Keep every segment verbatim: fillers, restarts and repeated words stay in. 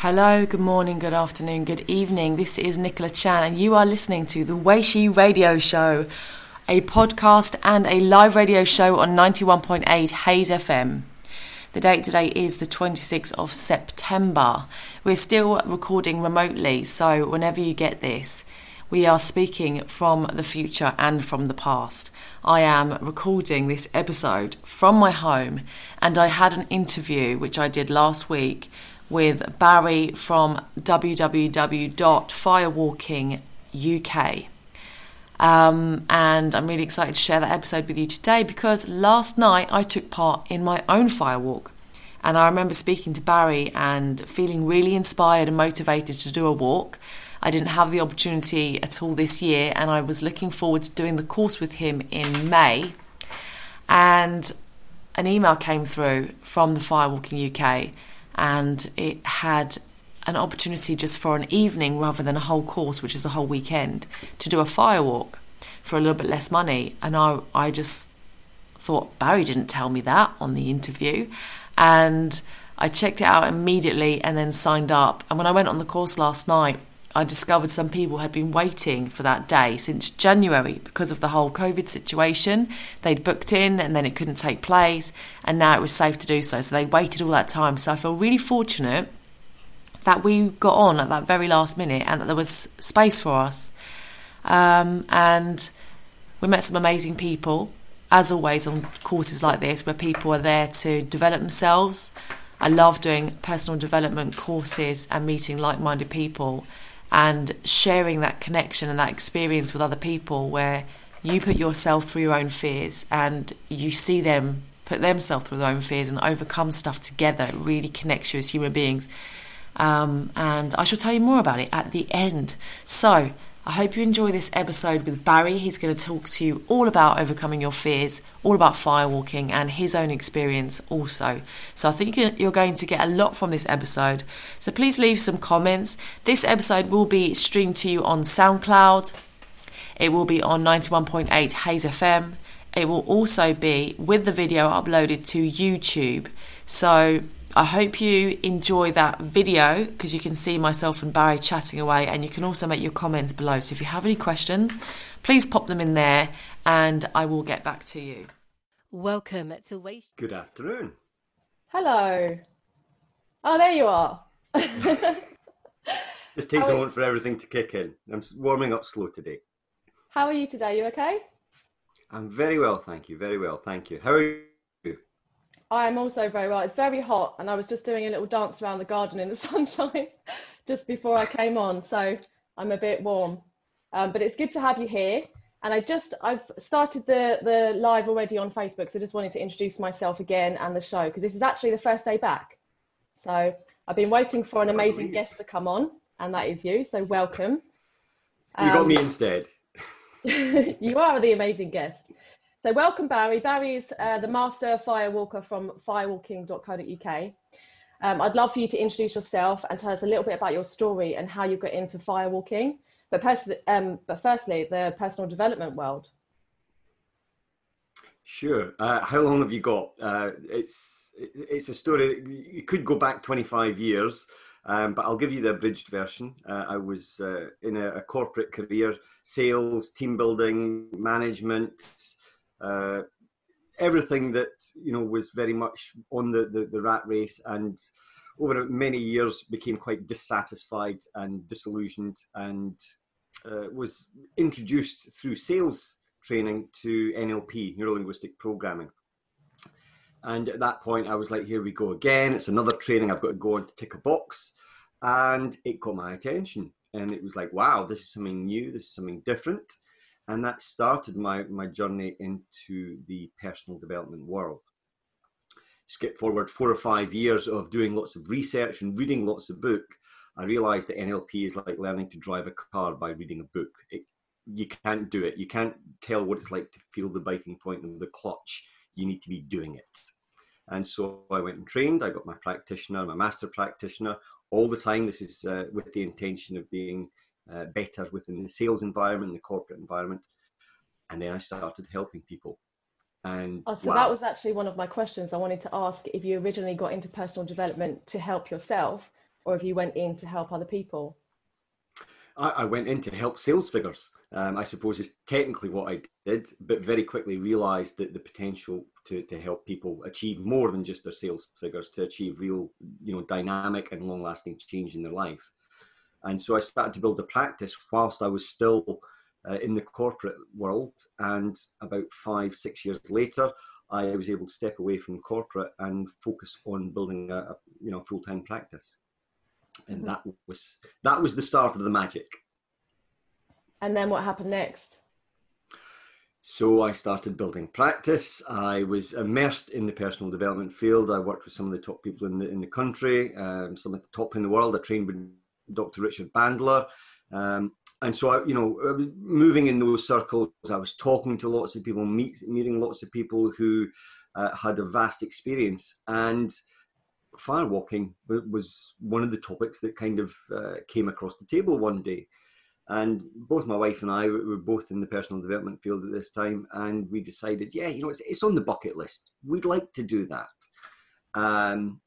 Hello, good morning, good afternoon, good evening. This is Nicola Chan and you are listening to the Weishi Radio Show, a podcast and a live radio show on ninety-one point eight Hayes F M. The date today is the twenty-sixth of September. We're still recording remotely, so whenever you get this, we are speaking from the future and from the past. I am recording this episode from my home, and I had an interview, which I did last week, with Barry from w w w dot firewalking dot u k. Um, and I'm really excited to share that episode with you today because last night I took part in my own firewalk. And I remember speaking to Barry and feeling really inspired and motivated to do a walk. I didn't have the opportunity at all this year, and I was looking forward to doing the course with him in May. And an email came through from the Firewalking U K, and it had an opportunity just for an evening rather than a whole course, which is a whole weekend, to do a firewalk for a little bit less money. And I, I just thought, Barry didn't tell me that on the interview. And I checked it out immediately and then signed up. And when I went on the course last night, I discovered some people had been waiting for that day since January because of the whole COVID situation. They'd booked in and then it couldn't take place, and now it was safe to do so. So they waited all that time. So I feel really fortunate that we got on at that very last minute and that there was space for us. Um, and we met some amazing people, as always on courses like this, where people are there to develop themselves. I love doing personal development courses and meeting like-minded people, and sharing that connection and that experience with other people where you put yourself through your own fears and you see them put themselves through their own fears and overcome stuff together. It really connects you as human beings. Um, and I shall tell you more about it at the end. So I hope you enjoy this episode with Barry. He's going to talk to you all about overcoming your fears, all about firewalking and his own experience also. So I think you're going to get a lot from this episode. So please leave some comments. This episode will be streamed to you on SoundCloud. It will be on ninety-one point eight Hayes F M. It will also be with the video uploaded to YouTube. So I hope you enjoy that video because you can see myself and Barry chatting away, and you can also make your comments below. So if you have any questions, please pop them in there and I will get back to you. Welcome. It's a waste. Good afternoon. Hello. Oh, there you are. Just takes a moment for everything to kick in. I'm warming up slow today. How are you today? You okay? I'm very well, thank you. Very well, thank you. How are you? I'm also very well. It's very hot, and I was just doing a little dance around the garden in the sunshine just before I came on, so I'm a bit warm, um, but it's good to have you here. And I just I've started the the live already on Facebook, so I just wanted to introduce myself again and the show, because this is actually the first day back, so I've been waiting for an amazing guest to come on, and that is you, so welcome. Um, you got me instead. You are the amazing guest. So welcome, Barry. Barry is uh, the master firewalker from firewalking dot co dot u k. Um, I'd love for you to introduce yourself and tell us a little bit about your story and how you got into firewalking, but, pers- um, but firstly, the personal development world. Sure. Uh, how long have you got? Uh, it's it's a story. You could go back twenty-five years, um, but I'll give you the abridged version. Uh, I was uh, in a, a corporate career, sales, team building, management, Uh, everything that, you know, was very much on the, the, the rat race, and over many years became quite dissatisfied and disillusioned, and uh, was introduced through sales training to N L P, Neuro Linguistic Programming. And at that point I was like, here we go again, it's another training, I've got to go on to tick a box. And it got my attention, and it was like, wow, this is something new, this is something different. And that started my, my journey into the personal development world. Skip forward four or five years of doing lots of research and reading lots of books. I realized that N L P is like learning to drive a car by reading a book. It, you can't do it. You can't tell what it's like to feel the biting point of the clutch. You need to be doing it. And so I went and trained. I got my practitioner, my master practitioner, all the time. This is uh, with the intention of being Uh, better within the sales environment, the corporate environment, and then I started helping people. And oh, so wow. That was actually one of my questions I wanted to ask, if you originally got into personal development to help yourself, or if you went in to help other people? I, I went in to help sales figures, um, I suppose is technically what I did, but very quickly realised that the potential to, to help people achieve more than just their sales figures, to achieve real, you know, dynamic and long-lasting change in their life. And so I started to build a practice whilst I was still uh, in the corporate world. And about five, six years later, I was able to step away from corporate and focus on building a, a you know, full-time practice. And mm-hmm. that was, that was the start of the magic. And then what happened next? So I started building practice. I was immersed in the personal development field. I worked with some of the top people in the, in the country, um, some of the top in the world. I trained with Doctor Richard Bandler. Um, and so, I, you know, I was moving in those circles. I was talking to lots of people, meet, meeting lots of people who uh, had a vast experience. And firewalking was one of the topics that kind of uh, came across the table one day. And both my wife and I were both in the personal development field at this time. And we decided, yeah, you know, it's, it's on the bucket list. We'd like to do that. Um,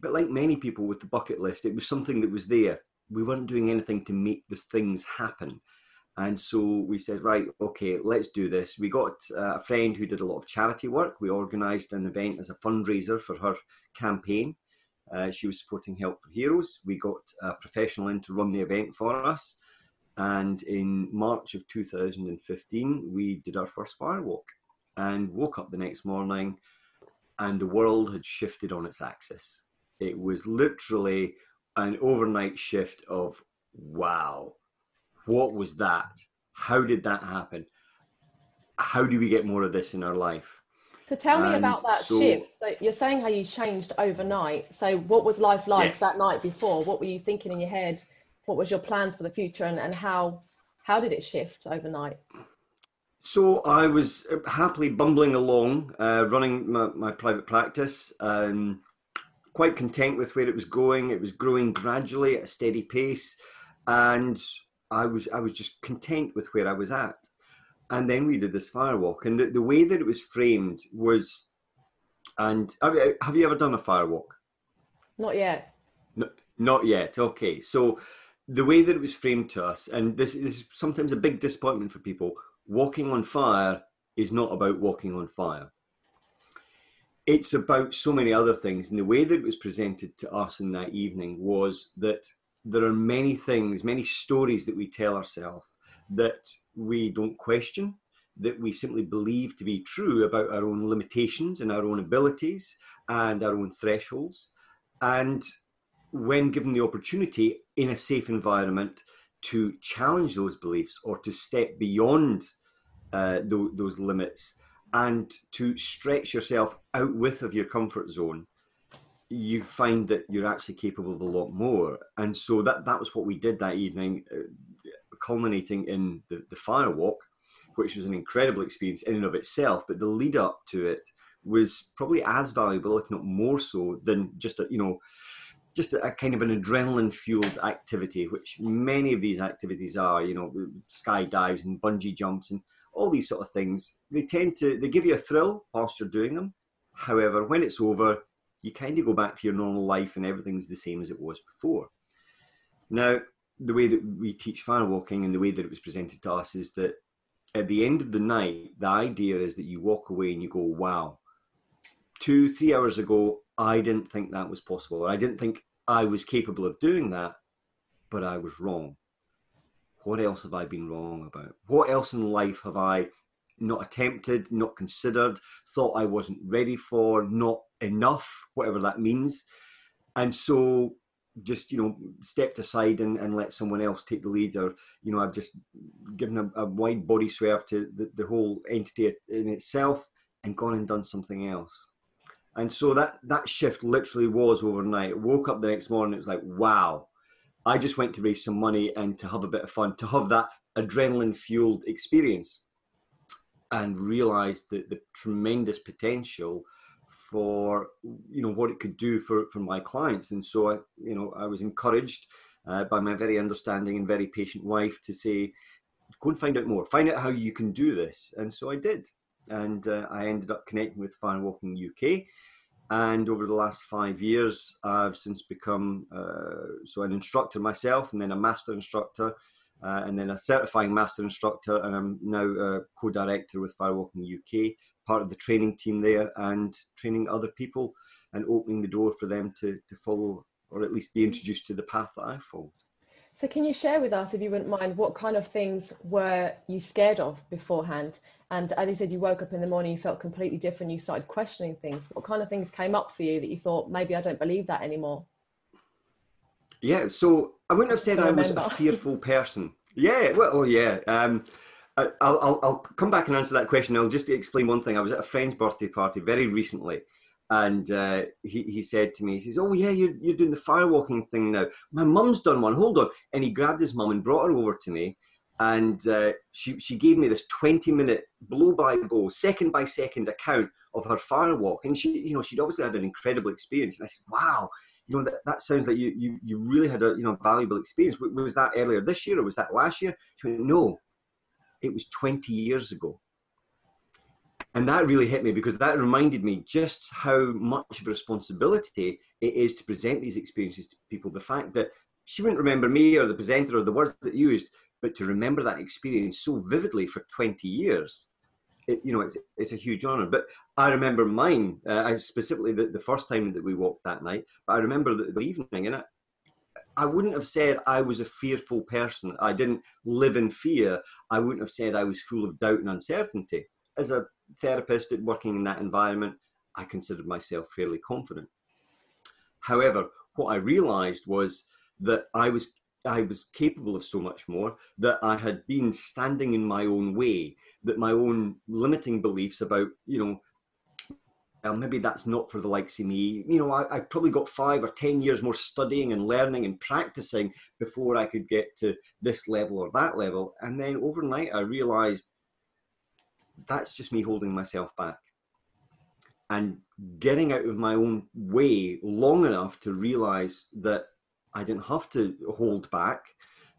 But like many people with the bucket list, it was something that was there. We weren't doing anything to make the things happen. And so we said, right, okay, let's do this. We got a friend who did a lot of charity work. We organised an event as a fundraiser for her campaign. Uh, she was supporting Help for Heroes. We got a professional in to run the event for us. And in March of two thousand fifteen, we did our first firewalk and woke up the next morning and the world had shifted on its axis. It was literally an overnight shift of, wow, what was that? How did that happen? How do we get more of this in our life? So tell me and about that so, shift. So you're saying how you changed overnight. So what was life like yes. that night before? What were you thinking in your head? What was your plans for the future? And, and how, how did it shift overnight? So I was happily bumbling along, uh, running my, my private practice, um, quite content with where it was going. It was growing gradually at a steady pace, and I was I was just content with where I was at. And then we did this firewalk, and the, the way that it was framed was, and have you ever done a firewalk? Not yet. No, not yet. Okay. So the way that it was framed to us, and this is sometimes a big disappointment for people, walking on fire is not about walking on fire. It's about so many other things. And the way that it was presented to us in that evening was that there are many things, many stories that we tell ourselves that we don't question, that we simply believe to be true about our own limitations and our own abilities and our own thresholds. And when given the opportunity in a safe environment to challenge those beliefs or to step beyond uh, th- those limits, and to stretch yourself out with of your comfort zone, you find that you're actually capable of a lot more. And so that, that was what we did that evening, uh, culminating in the, the firewalk, which was an incredible experience in and of itself. But the lead up to it was probably as valuable, if not more so, than just a, you know, just a, a kind of an adrenaline-fueled activity, which many of these activities are, you know, skydives and bungee jumps and all these sort of things. They tend to, they give you a thrill whilst you're doing them. However, when it's over, you kind of go back to your normal life and everything's the same as it was before. Now, the way that we teach firewalking and the way that it was presented to us is that at the end of the night, the idea is that you walk away and you go, wow, two, three hours ago, I didn't think that was possible, or I didn't think I was capable of doing that, but I was wrong. What else have I been wrong about? What else in life have I not attempted, not considered, thought I wasn't ready for, not enough, whatever that means? And so just, you know, stepped aside and, and let someone else take the lead, or, you know, I've just given a, a wide body swerve to the, the whole entity in itself and gone and done something else. And so that, that shift literally was overnight. I woke up the next morning, it was like, wow. I just went to raise some money and to have a bit of fun, to have that adrenaline-fueled experience, and realised the, the tremendous potential for, you know, what it could do for, for my clients. And so, I, you know, I was encouraged uh, by my very understanding and very patient wife to say, go and find out more, find out how you can do this. And so I did. And uh, I ended up connecting with Firewalking U K. And over the last five years, I've since become uh, so an instructor myself, and then a master instructor, uh, and then a certifying master instructor, and I'm now a co-director with Firewalking U K, part of the training team there, and training other people and opening the door for them to, to follow, or at least be introduced to the path that I followed. So can you share with us, if you wouldn't mind, what kind of things were you scared of beforehand? And as you said, you woke up in the morning, you felt completely different, you started questioning things. What kind of things came up for you that you thought, maybe I don't believe that anymore? Yeah, so I wouldn't have said I, I was a fearful person. Yeah, well, oh yeah. Um, I, I'll, I'll come back and answer that question. I'll just explain one thing. I was at a friend's birthday party very recently. And uh, he, he said to me, he says, oh yeah, you're, you're doing the firewalking thing now. My mum's done one, hold on. And he grabbed his mum and brought her over to me. And uh, she, she gave me this twenty minute blow by blow, second by second account of her firewalk. And she, you know, she'd obviously had an incredible experience. And I said, wow, you know, that, that sounds like you, you, you really had a you know, valuable experience. Was that earlier this year or was that last year? She went, no, it was twenty years ago. And that really hit me, because that reminded me just how much of a responsibility it is to present these experiences to people. The fact that she wouldn't remember me or the presenter or the words that you used, but to remember that experience so vividly for twenty years, it, you know, it's, it's a huge honor. But I remember mine, uh, I specifically the, the first time that we walked that night, but I remember the, the evening, and I, I wouldn't have said I was a fearful person. I didn't live in fear. I wouldn't have said I was full of doubt and uncertainty. As a therapist and working in that environment, I considered myself fairly confident. However, what I realized was that I was I was capable of so much more, that I had been standing in my own way, that my own limiting beliefs about, you know, well, maybe that's not for the likes of me. You know, I, I probably got five or ten years more studying and learning and practicing before I could get to this level or that level. And then overnight, I realized that's just me holding myself back, and getting out of my own way long enough to realize that I didn't have to hold back,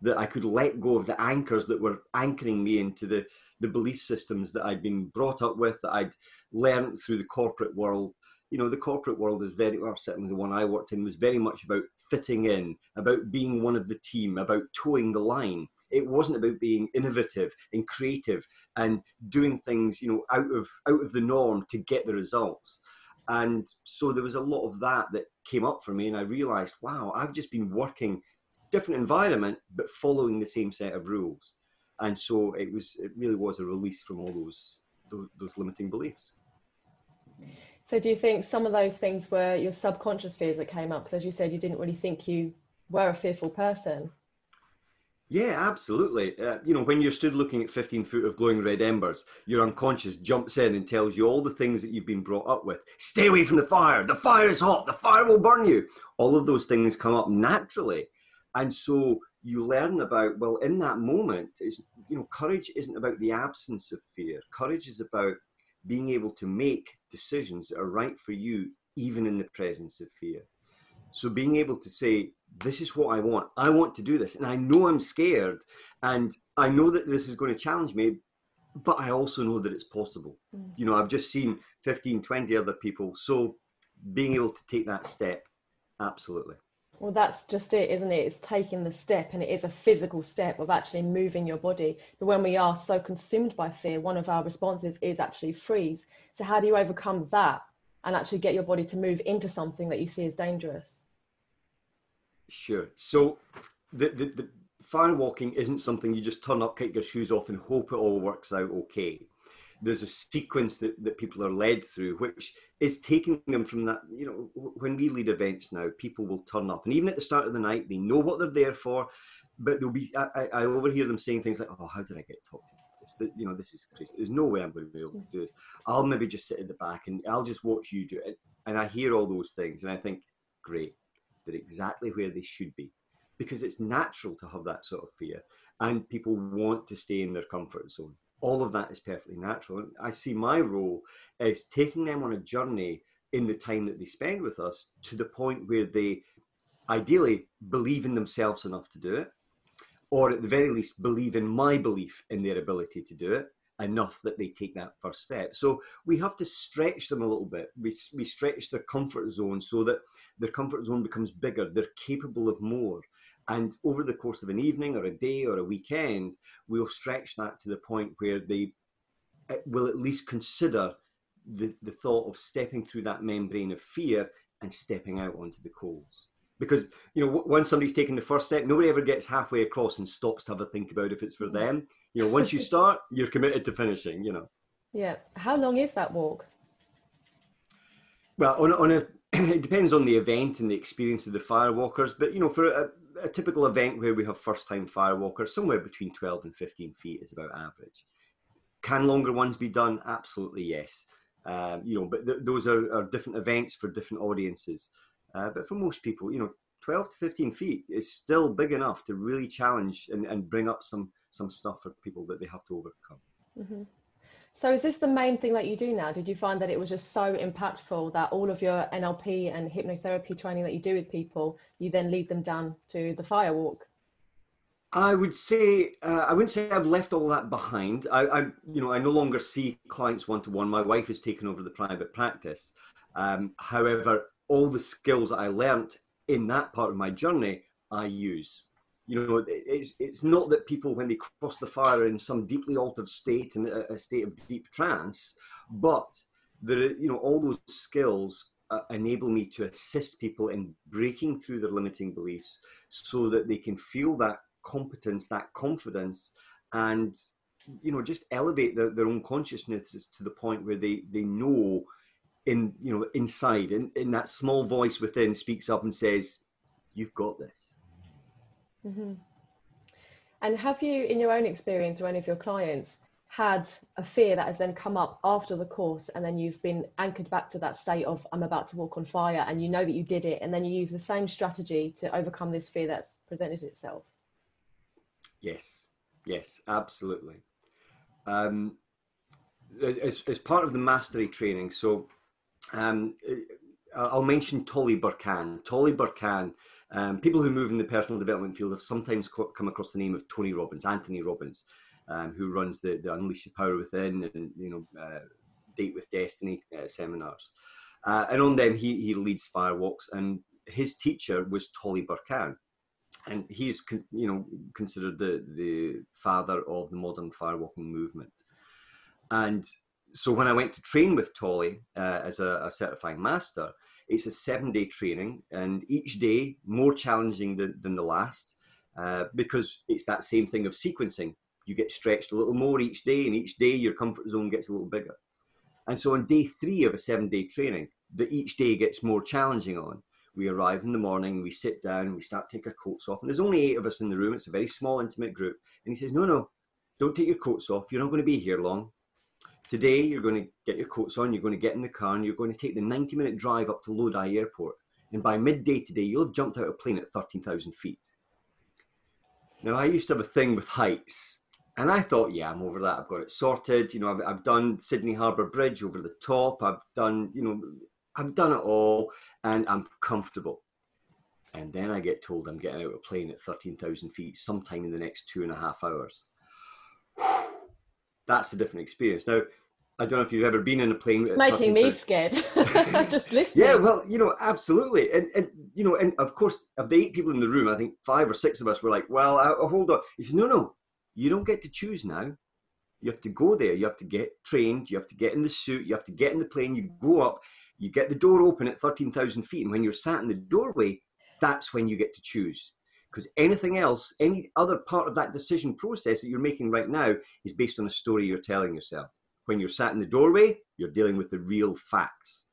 that I could let go of the anchors that were anchoring me into the, the belief systems that I'd been brought up with, that I'd learned through the corporate world. You know, the corporate world is very, well, certainly the one I worked in was very much about fitting in, about being one of the team, about toeing the line. It wasn't about being innovative and creative and doing things, you know, out of out of the norm to get the results. And so there was a lot of that that came up for me, and I realized, wow, I've just been working different environment, but following the same set of rules. And so it was, it really was a release from all those those, those limiting beliefs. So do you think some of those things were your subconscious fears that came up? Because as you said, you didn't really think you were a fearful person. Yeah, absolutely. Uh, you know, when you're stood looking at fifteen foot of glowing red embers, your unconscious jumps in and tells you all the things that you've been brought up with. Stay away from the fire. The fire is hot. The fire will burn you. All of those things come up naturally. And so you learn about, well, in that moment, it's, you know, courage isn't about the absence of fear. Courage is about being able to make decisions that are right for you, even in the presence of fear. So being able to say, this is what I want. I want to do this. And I know I'm scared. And I know that this is going to challenge me, but I also know that it's possible. Mm. You know, I've just seen fifteen, twenty other people. So being able to take that step, absolutely. Well, that's just it, isn't it? It's taking the step, and it is a physical step of actually moving your body. But when we are so consumed by fear, one of our responses is actually freeze. So how do you overcome that and actually get your body to move into something that you see as dangerous? Sure. So the, the, the firewalking isn't something you just turn up, kick your shoes off, and hope it all works out okay. There's a sequence that, that people are led through, which is taking them from that, you know, when we lead events now, people will turn up. And even at the start of the night, they know what they're there for, but they'll be, I, I overhear them saying things like, oh, how did I get talked to? It's the, you know, this is crazy. There's no way I'm going to be able to do this. I'll maybe just sit at the back and I'll just watch you do it. And I hear all those things and I think, great, they're exactly where they should be. Because it's natural to have that sort of fear, and people want to stay in their comfort zone. All of that is perfectly natural. And I see my role as taking them on a journey in the time that they spend with us to the point where they ideally believe in themselves enough to do it, or at the very least believe in my belief in their ability to do it, enough that they take that first step. So we have to stretch them a little bit. We, we stretch their comfort zone so that their comfort zone becomes bigger. They're capable of more. And over the course of an evening or a day or a weekend, we'll stretch that to the point where they will at least consider the, the thought of stepping through that membrane of fear and stepping out onto the coals. Because, you know, once somebody's taken the first step, nobody ever gets halfway across and stops to have a think about if it's for them. You know, once you start, you're committed to finishing, you know. Yeah. How long is that walk? Well, on, on a, it depends on the event and the experience of the firewalkers. But, you know, for a, a typical event where we have first-time firewalkers, somewhere between twelve and fifteen feet is about average. Can longer ones be done? Absolutely, yes. Um, you know, but th those are, are different events for different audiences. Uh, but for most people, you know, twelve to fifteen feet is still big enough to really challenge and, and bring up some, some stuff for people that they have to overcome. Mm-hmm. So is this the main thing that you do now? Did you find that it was just so impactful that all of your N L P and hypnotherapy training that you do with people, you then lead them down to the firewalk? I would say, uh, I wouldn't say I've left all that behind. I, I, you know, I no longer see clients one-to-one. My wife has taken over the private practice. Um, however, all the skills I learnt in that part of my journey, I use. You know, it's, it's not that people, when they cross the fire, are in some deeply altered state and a state of deep trance, but there, you know, all those skills uh, enable me to assist people in breaking through their limiting beliefs so that they can feel that competence, that confidence, and, you know, just elevate their, their own consciousness to the point where they, they know in, you know, inside, in, in that small voice within speaks up and says, you've got this. Mm-hmm. And have you, in your own experience or any of your clients, had a fear that has then come up after the course and then you've been anchored back to that state of, I'm about to walk on fire, and you know that you did it, and then you use the same strategy to overcome this fear that's presented itself? Yes, yes, absolutely. Um, as, as part of the mastery training, so Um, I'll mention Tolly Burkan. Tolly Burkan, um, people who move in the personal development field have sometimes co come across the name of Tony Robbins, Anthony Robbins, um, who runs the, the Unleash Your Power Within and, you know, uh, Date with Destiny uh, seminars. Uh, and on them, he, he leads firewalks, and his teacher was Tolly Burkan. And he's, con you know, considered the, the father of the modern firewalking movement. And so when I went to train with Tolly uh, as a, a certifying master, it's a seven-day training, and each day more challenging than, than the last, uh, because it's that same thing of sequencing. You get stretched a little more each day, and each day your comfort zone gets a little bigger. And so on day three of a seven-day training, that each day gets more challenging on. We arrive in the morning, we sit down, we start to take our coats off, and there's only eight of us in the room. It's a very small, intimate group. And he says, no, no, don't take your coats off. You're not going to be here long. Today, you're going to get your coats on, you're going to get in the car, and you're going to take the ninety minute drive up to Lodi Airport. And by midday today, you'll have jumped out of a plane at thirteen thousand feet. Now, I used to have a thing with heights, and I thought, yeah, I'm over that. I've got it sorted. You know, I've, I've done Sydney Harbour Bridge over the top. I've done, you know, I've done it all, and I'm comfortable. And then I get told I'm getting out of a plane at thirteen thousand feet sometime in the next two and a half hours. That's a different experience. Now, I don't know if you've ever been in a plane. It's making me scared. Just listening. Yeah, well, you know, absolutely. And, and, you know, and of course, of the eight people in the room, I think five or six of us were like, well, I, I hold on. He says, no, no, you don't get to choose now. You have to go there. You have to get trained. You have to get in the suit. You have to get in the plane. You go up. You get the door open at thirteen thousand feet. And when you're sat in the doorway, that's when you get to choose. Because anything else, any other part of that decision process that you're making right now is based on a story you're telling yourself. When you're sat in the doorway, you're dealing with the real facts.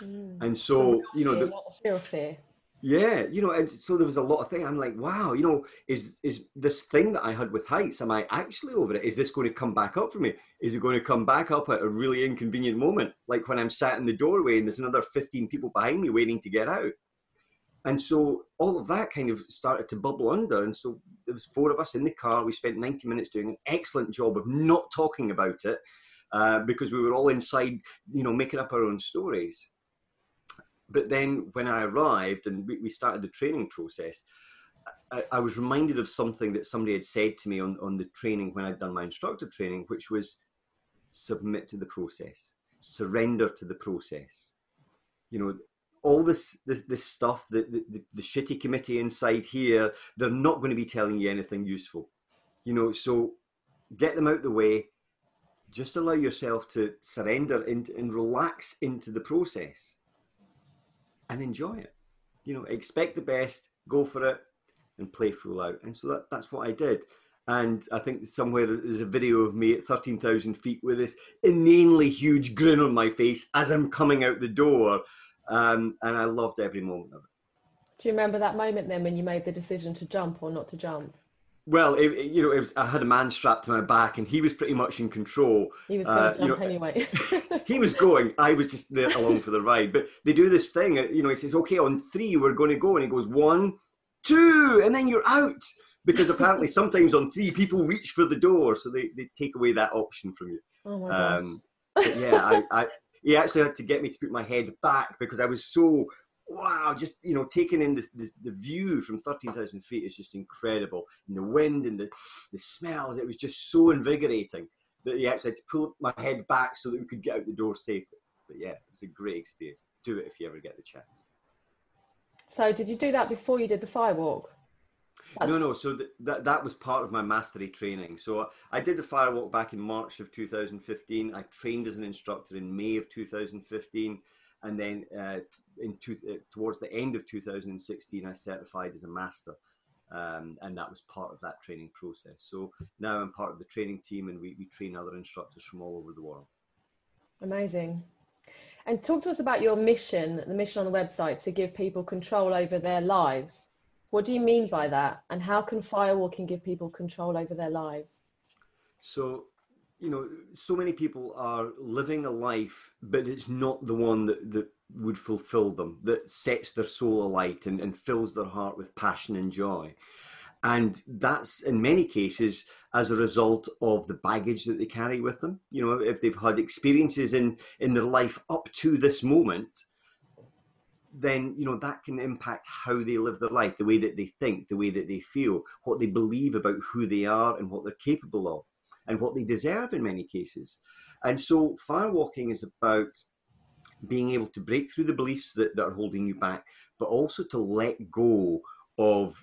Mm. And so, you know, the, a lot of fear of fear. Yeah, you know, and so there was a lot of things. I'm like, wow, you know, is, is this thing that I had with heights, am I actually over it? Is this going to come back up for me? Is it going to come back up at a really inconvenient moment? Like when I'm sat in the doorway and there's another fifteen people behind me waiting to get out. And so all of that kind of started to bubble under. And so there was four of us in the car. We spent ninety minutes doing an excellent job of not talking about it uh, because we were all inside, you know, making up our own stories. But then when I arrived and we, we started the training process, I, I was reminded of something that somebody had said to me on, on the training when I'd done my instructor training, which was, submit to the process, surrender to the process. You know, all this this, this stuff, the, the, the shitty committee inside here, they're not going to be telling you anything useful. You know, so get them out the way. Just allow yourself to surrender and, and relax into the process and enjoy it. You know, expect the best, go for it, and play full out. And so that, that's what I did. And I think somewhere there's a video of me at thirteen thousand feet with this inanely huge grin on my face as I'm coming out the door. Um, and I loved every moment of it. Do you remember that moment then when you made the decision to jump or not to jump? Well, it, it, you know, it was, I had a man strapped to my back and he was pretty much in control. He was going uh, to jump you know, anyway. He was going. I was just there along for the ride. But they do this thing, you know, he says, okay, on three, we're going to go. And he goes, one, two, and then you're out. Because apparently sometimes on three, people reach for the door. So they, they take away that option from you. Oh, my gosh. Um, but yeah, I, I, he actually had to get me to put my head back because I was so... Wow, just, you know, taking in the, the, the view from thirteen thousand feet is just incredible. And the wind and the, the smells, it was just so invigorating that he actually had to pull my head back so that we could get out the door safely. But yeah, it was a great experience. Do it if you ever get the chance. So did you do that before you did the firewalk? That's... No, no, so th that, that was part of my mastery training. So I did the firewalk back in March of two thousand fifteen. I trained as an instructor in May of two thousand fifteen. And then uh, in two, uh, towards the end of two thousand sixteen, I certified as a master. Um, and that was part of that training process. So now I'm part of the training team and we, we train other instructors from all over the world. Amazing. And talk to us about your mission, the mission on the website to give people control over their lives. What do you mean by that? And how can firewalking give people control over their lives? So... You know, so many people are living a life, but it's not the one that, that would fulfill them, that sets their soul alight and, and fills their heart with passion and joy. And that's in many cases as a result of the baggage that they carry with them. You know, if they've had experiences in, in their life up to this moment, then, you know, that can impact how they live their life, the way that they think, the way that they feel, what they believe about who they are and what they're capable of. And what they deserve in many cases. And so firewalking is about being able to break through the beliefs that, that are holding you back, but also to let go of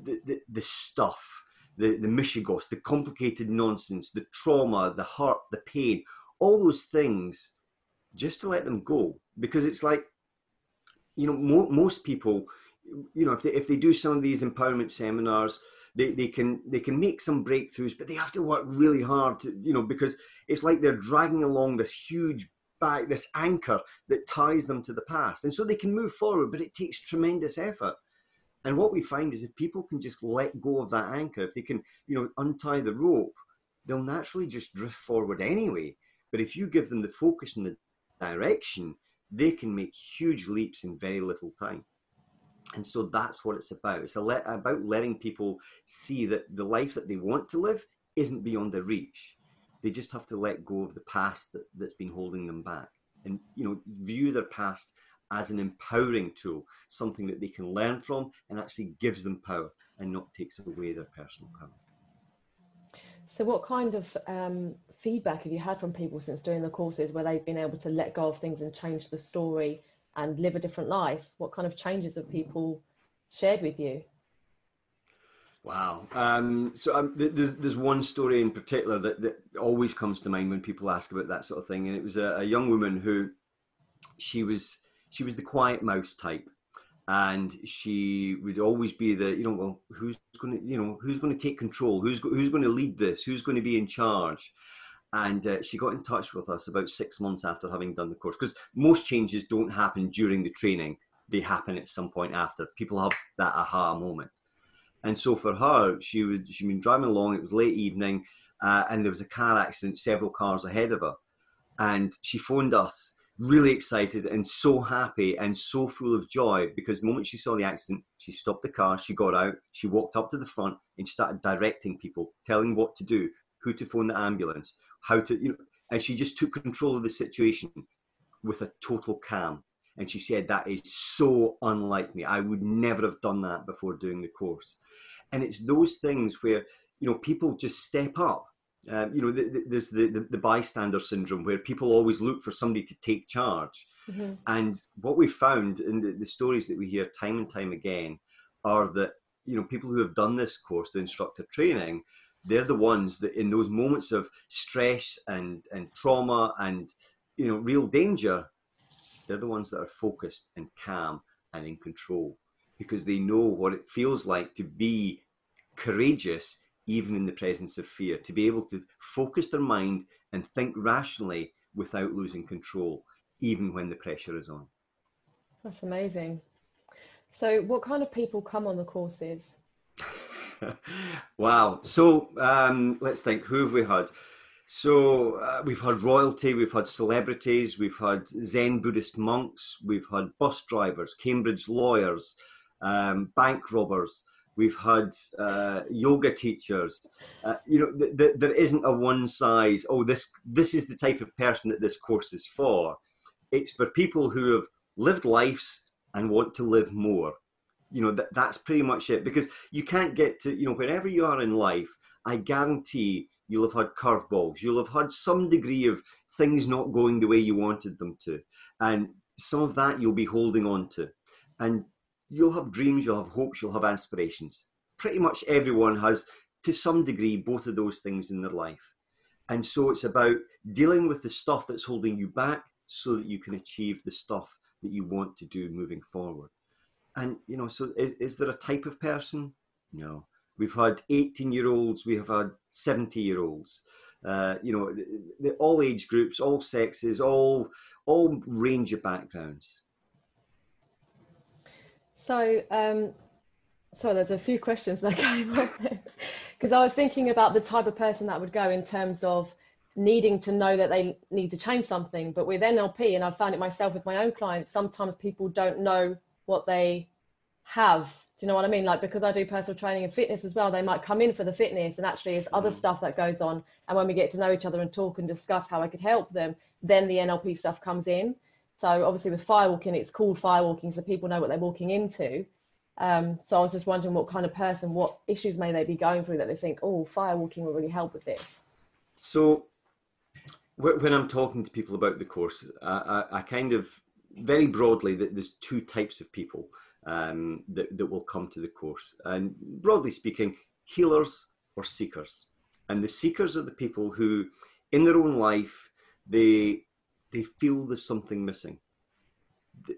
the, the, the stuff, the, the mishagos, the complicated nonsense, the trauma, the hurt, the pain, all those things, just to let them go. Because it's like, you know, mo most people, you know, if they, if they do some of these empowerment seminars, They, they can they can make some breakthroughs, but they have to work really hard to, you know, because it's like they're dragging along this huge bag, this anchor that ties them to the past. And so they can move forward, but it takes tremendous effort. And what we find is if people can just let go of that anchor, if they can, you know, untie the rope, they'll naturally just drift forward anyway. But if you give them the focus and the direction, they can make huge leaps in very little time. And so that's what it's about. It's about letting people see that the life that they want to live isn't beyond their reach. They just have to let go of the past that, that's been holding them back and, you know, view their past as an empowering tool, something that they can learn from and actually gives them power and not takes away their personal power. So what kind of um, feedback have you had from people since doing the courses where they've been able to let go of things and change the story and live a different life? What kind of changes have people shared with you? Wow. Um, so um, there's, there's one story in particular that, that always comes to mind when people ask about that sort of thing. And it was a, a young woman who, she was, she was the quiet mouse type. And she would always be the, you know, well, who's going to, you know, who's going to take control? Who's, go, who's going to lead this? Who's going to be in charge? And uh, she got in touch with us about six months after having done the course, because most changes don't happen during the training. They happen at some point after. People have that aha moment. And so for her, she was, she'd been driving along. It was late evening uh, and there was a car accident, several cars ahead of her. And she phoned us really excited and so happy and so full of joy, because the moment she saw the accident, she stopped the car, she got out, she walked up to the front and started directing people, telling what to do, who to phone the ambulance, how to, you know, and she just took control of the situation with a total calm. And she said, that is so unlike me. I would never have done that before doing the course. And it's those things where, you know, people just step up. um, you know, th th there's the, the, the bystander syndrome where people always look for somebody to take charge. Mm-hmm. And what we found in the, the stories that we hear time and time again are that, you know, people who have done this course, the instructor training, they're the ones that in those moments of stress and, and trauma and, you know, real danger, they're the ones that are focused and calm and in control, because they know what it feels like to be courageous, even in the presence of fear, to be able to focus their mind and think rationally without losing control, even when the pressure is on. That's amazing. So what kind of people come on the courses? Wow. So um, let's think, who have we had? So uh, we've had royalty, we've had celebrities, we've had Zen Buddhist monks, we've had bus drivers, Cambridge lawyers, um, bank robbers, we've had uh, yoga teachers. Uh, you know, th th there isn't a one size, oh, this, this is the type of person that this course is for. It's for people who have lived lives and want to live more. You know, that, that's pretty much it, because you can't get to, you know, wherever you are in life, I guarantee you'll have had curveballs. You'll have had some degree of things not going the way you wanted them to. And some of that you'll be holding on to. And you'll have dreams, you'll have hopes, you'll have aspirations. Pretty much everyone has, to some degree, both of those things in their life. And so it's about dealing with the stuff that's holding you back so that you can achieve the stuff that you want to do moving forward. And, you know, so is, is there a type of person? No. We've had eighteen year olds, we have had seventy year olds, uh, you know, the, the, all age groups, all sexes, all, all range of backgrounds. So, um, sorry, there's a few questions that came up because I was thinking about the type of person that would go in terms of needing to know that they need to change something. But with N L P, and I've found it myself with my own clients, sometimes people don't know what they have. Do you know what I mean? Like, because I do personal training and fitness as well, they might come in for the fitness and actually it's other mm. stuff that goes on. And when we get to know each other and talk and discuss how I could help them, then the N L P stuff comes in. So obviously with firewalking, it's called firewalking, so people know what they're walking into. Um, so I was just wondering what kind of person, what issues may they be going through that they think, oh, firewalking will really help with this. So when I'm talking to people about the course, I, I, I kind of, very broadly, that there's two types of people um, that, that will come to the course. And broadly speaking, healers or seekers. And the seekers are the people who, in their own life, they, they feel there's something missing.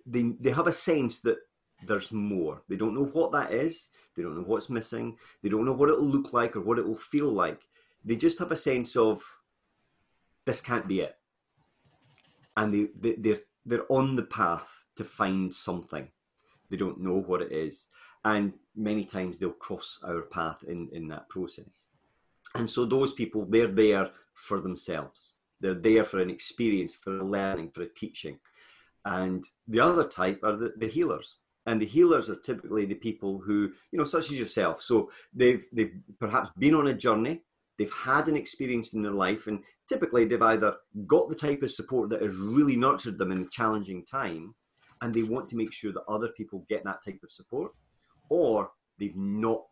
They, they have a sense that there's more. They don't know what that is. They don't know what's missing. They don't know what it'll look like or what it will feel like. They just have a sense of, this can't be it. And they, they, they're, they're on the path to find something. They don't know what it is. And many times they'll cross our path in, in that process. And so those people, they're there for themselves. They're there for an experience, for a learning, for a teaching. And the other type are the, the healers. And the healers are typically the people who, you know, such as yourself. So they've, they've perhaps been on a journey. They've had an experience in their life, and typically they've either got the type of support that has really nurtured them in a challenging time, and they want to make sure that other people get that type of support, or they've not,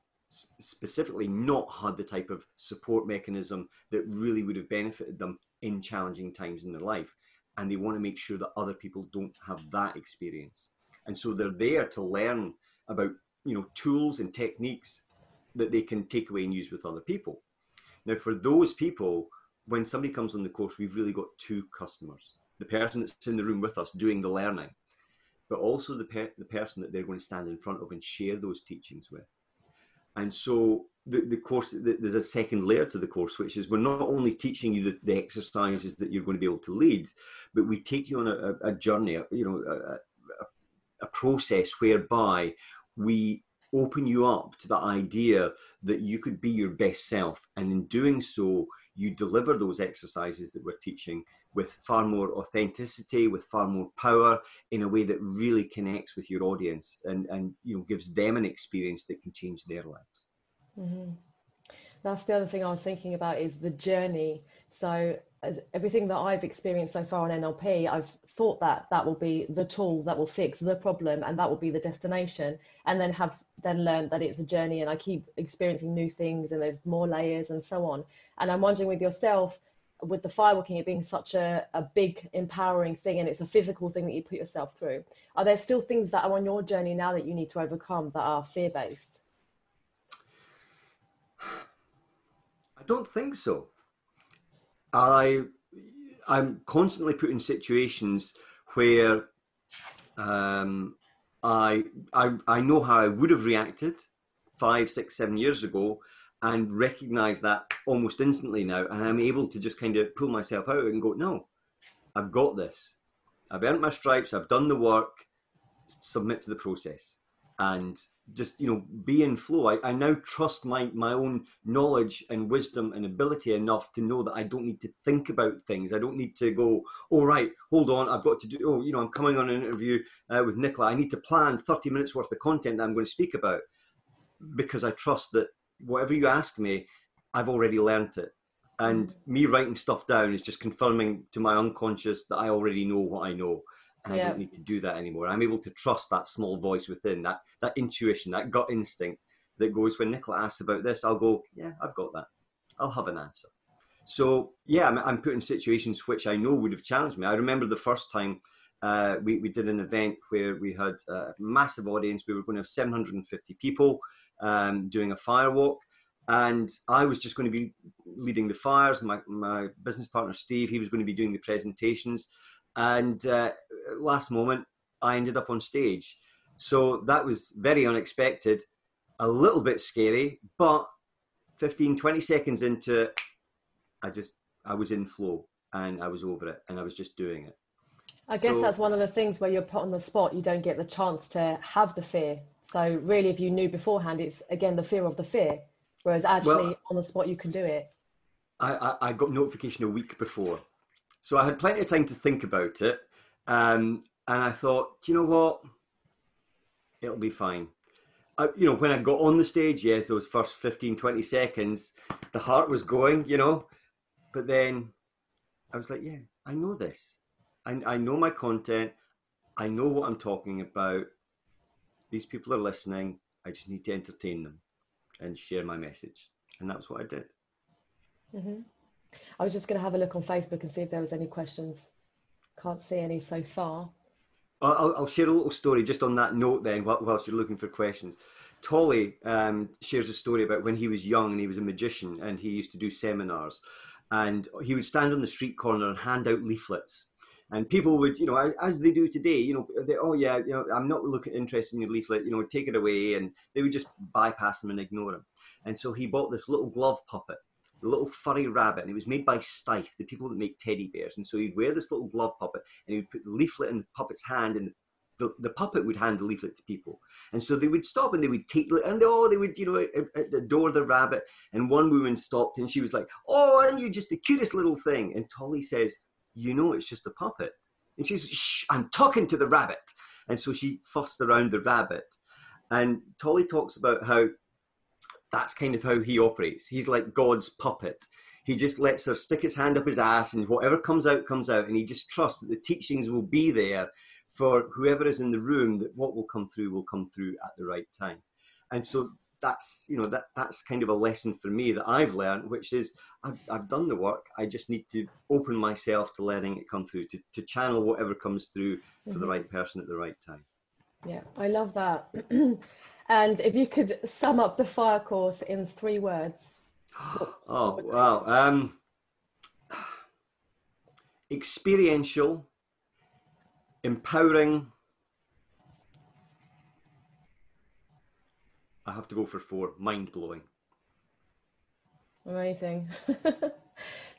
specifically not had the type of support mechanism that really would have benefited them in challenging times in their life, and they want to make sure that other people don't have that experience. And so they're there to learn about, you know, tools and techniques that they can take away and use with other people. Now, for those people, when somebody comes on the course, we've really got two customers. The person that's in the room with us doing the learning, but also the, per the person that they're going to stand in front of and share those teachings with. And so the, the course, the, there's a second layer to the course, which is we're not only teaching you the, the exercises that you're going to be able to lead, but we take you on a, a journey, you know, a, a, a process whereby we open you up to the idea that you could be your best self. And in doing so, you deliver those exercises that we're teaching with far more authenticity, with far more power, in a way that really connects with your audience and, and you know, gives them an experience that can change their lives. Mm-hmm. That's the other thing I was thinking about is the journey. So as everything that I've experienced so far on N L P, I've thought that that will be the tool that will fix the problem and that will be the destination, and then have then learned that it's a journey and I keep experiencing new things and there's more layers and so on. And I'm wondering with yourself, with the firewalking, it being such a, a big empowering thing, and it's a physical thing that you put yourself through, are there still things that are on your journey now that you need to overcome that are fear-based? I don't think so. I, I'm constantly put in situations where um, I, I, I know how I would have reacted five, six, seven years ago, and recognize that almost instantly now. And I'm able to just kind of pull myself out and go, no, I've got this. I've earned my stripes. I've done the work. Submit to the process and just, you know, be in flow. I, I now trust my, my own knowledge and wisdom and ability enough to know that I don't need to think about things. I don't need to go, oh, right, hold on, I've got to do, oh, you know, I'm coming on an interview uh, with Nicola. I need to plan thirty minutes worth of content that I'm going to speak about, because I trust that whatever you ask me, I've already learnt it. And me writing stuff down is just confirming to my unconscious that I already know what I know. And yeah. I don't need to do that anymore. I'm able to trust that small voice within, that that intuition, that gut instinct that goes, when Nicola asks about this, I'll go, yeah, I've got that. I'll have an answer. So, yeah, I'm, I'm put in situations which I know would have challenged me. I remember the first time uh, we, we did an event where we had a massive audience. We were going to have seven hundred fifty people um, doing a fire walk. And I was just going to be leading the fires. My, my business partner, Steve, he was going to be doing the presentations. And uh, last moment, I ended up on stage. So that was very unexpected, a little bit scary, but fifteen, twenty seconds into it, I just, I was in flow and I was over it and I was just doing it. I guess so, that's one of the things where you're put on the spot, you don't get the chance to have the fear. So really, if you knew beforehand, it's again, the fear of the fear, whereas actually well, on the spot, you can do it. I, I, I got notification a week before. So I had plenty of time to think about it, um, and I thought, do you know what, it'll be fine. I, you know, when I got on the stage, yeah, those first fifteen, twenty seconds, the heart was going, you know, but then I was like, yeah, I know this. I, I know my content. I know what I'm talking about. These people are listening. I just need to entertain them and share my message. And that's what I did. Mm-hmm. I was just going to have a look on Facebook and see if there was any questions. Can't see any so far. I'll, I'll share a little story just on that note then, whilst you're looking for questions. Tolly um, shares a story about when he was young and he was a magician and he used to do seminars. And he would stand on the street corner and hand out leaflets. And people would, you know, as, as they do today, you know, they, oh yeah, you know, I'm not looking interested in your leaflet, you know, take it away. And they would just bypass him and ignore him. And so he bought this little glove puppet, a little furry rabbit, and it was made by Stife, the people that make teddy bears. And so he'd wear this little glove puppet and he'd put the leaflet in the puppet's hand, and the, the puppet would hand the leaflet to people. And so they would stop and they would take, and they, oh, they would, you know, adore the rabbit. And one woman stopped and she was like, oh, aren't you just the cutest little thing? And Tolly says, you know, it's just a puppet. And she says, shh, I'm talking to the rabbit. And so she fussed around the rabbit. And Tolly talks about how that's kind of how he operates. He's like God's puppet. He just lets her stick his hand up his ass and whatever comes out, comes out. And he just trusts that the teachings will be there for whoever is in the room, that what will come through will come through at the right time. And so that's, you know, that that's kind of a lesson for me that I've learned, which is I've, I've done the work. I just need to open myself to letting it come through, to, to channel whatever comes through for mm-hmm. the right person at the right time. Yeah, I love that. And if you could sum up the fire course in three words. Oh, wow. Um, experiential, empowering. I have to go for four, mind-blowing. Amazing.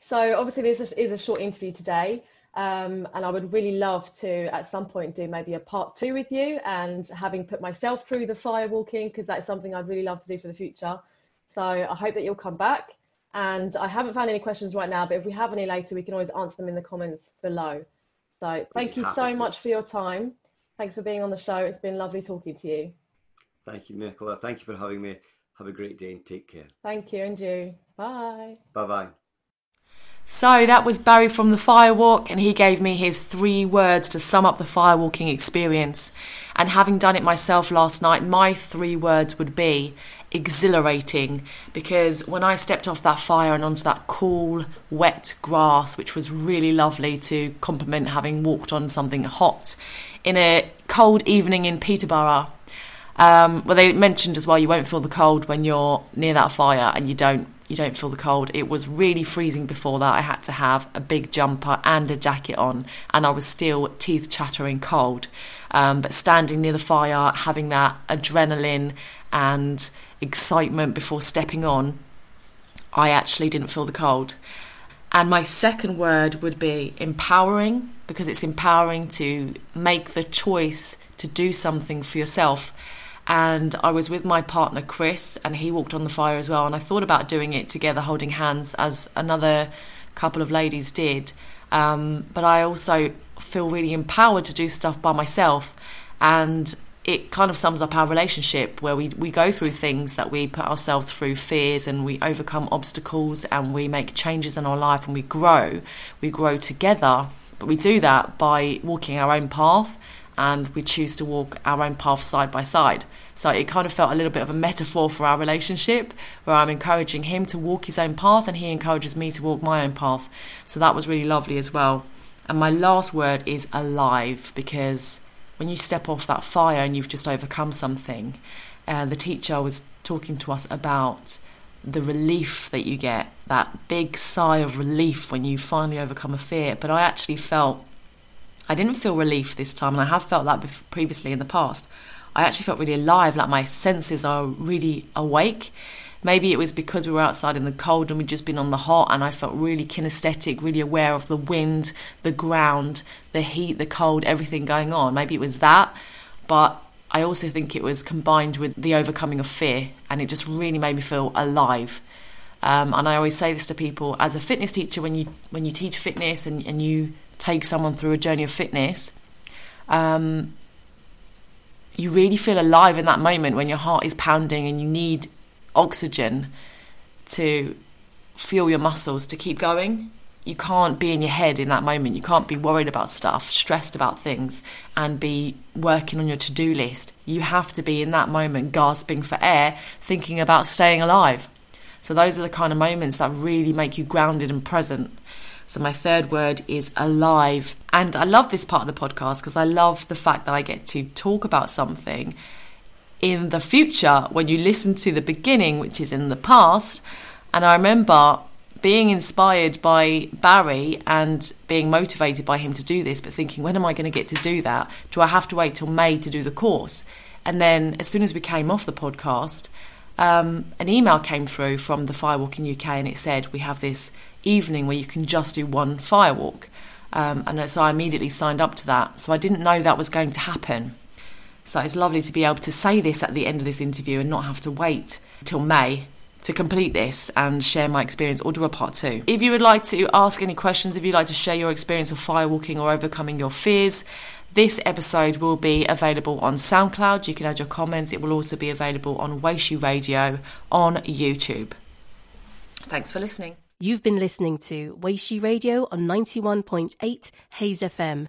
So obviously this is a short interview today. Um, and I would really love to at some point do maybe a part two with you, and having put myself through the firewalking, because that's something I'd really love to do for the future. So I hope that you'll come back, and I haven't found any questions right now, but if we have any later, we can always answer them in the comments below. So thank you so much for your time. Thanks for being on the show. It's been lovely talking to you. Thank you, Nicola. Thank you for having me. Have a great day and take care. Thank you, and you. Bye. Bye-bye. So that was Barry from The Firewalk, and he gave me his three words to sum up the firewalking experience. And having done it myself last night, my three words would be exhilarating, because when I stepped off that fire and onto that cool, wet grass, which was really lovely to complement having walked on something hot in a cold evening in Peterborough, um, well, they mentioned as well, you won't feel the cold when you're near that fire, and you don't you don't feel the cold. It was really freezing before that. I had to have a big jumper and a jacket on, and I was still teeth chattering cold. Um, but standing near the fire, having that adrenaline and excitement before stepping on, I actually didn't feel the cold. And my second word would be empowering, because it's empowering to make the choice to do something for yourself. And I was with my partner Chris, and he walked on the fire as well, and I thought about doing it together, holding hands, as another couple of ladies did, um, but I also feel really empowered to do stuff by myself. And it kind of sums up our relationship, where we, we go through things that we put ourselves through, fears, and we overcome obstacles, and we make changes in our life, and we grow we grow together. But we do that by walking our own path, and we choose to walk our own path side by side. So it kind of felt a little bit of a metaphor for our relationship, where I'm encouraging him to walk his own path and he encourages me to walk my own path. So that was really lovely as well. And my last word is alive, because when you step off that fire and you've just overcome something, uh, the teacher was talking to us about the relief that you get, that big sigh of relief when you finally overcome a fear. But I actually felt I didn't feel relief this time, and I have felt that before, previously in the past. I actually felt really alive, like my senses are really awake. Maybe it was because we were outside in the cold and we'd just been on the hot, and I felt really kinesthetic, really aware of the wind, the ground, the heat, the cold, everything going on. Maybe it was that, but I also think it was combined with the overcoming of fear, and it just really made me feel alive. Um, and I always say this to people, as a fitness teacher, when you when you teach fitness and, and you take someone through a journey of fitness, um, you really feel alive in that moment when your heart is pounding and you need oxygen to fuel your muscles to keep going. You can't be in your head in that moment. You can't be worried about stuff, stressed about things, and be working on your to-do list. You have to be in that moment, gasping for air, thinking about staying alive. So those are the kind of moments that really make you grounded and present. So my third word is alive. And I love this part of the podcast because I love the fact that I get to talk about something in the future when you listen to the beginning, which is in the past. And I remember being inspired by Barry and being motivated by him to do this, but thinking, when am I going to get to do that? Do I have to wait till May to do the course? And then as soon as we came off the podcast, um, an email came through from the Firewalking U K, and it said, we have this evening where you can just do one firewalk, um, and so I immediately signed up to that. So I didn't know that was going to happen, so it's lovely to be able to say this at the end of this interview and not have to wait till May to complete this and share my experience or do a part two. If you would like to ask any questions, if you'd like to share your experience of firewalking or overcoming your fears, this episode will be available on SoundCloud. You can add your comments. It will also be available on Weishi Radio on YouTube. Thanks for listening. You've been listening to Weishi Radio on ninety-one point eight Hayes F M.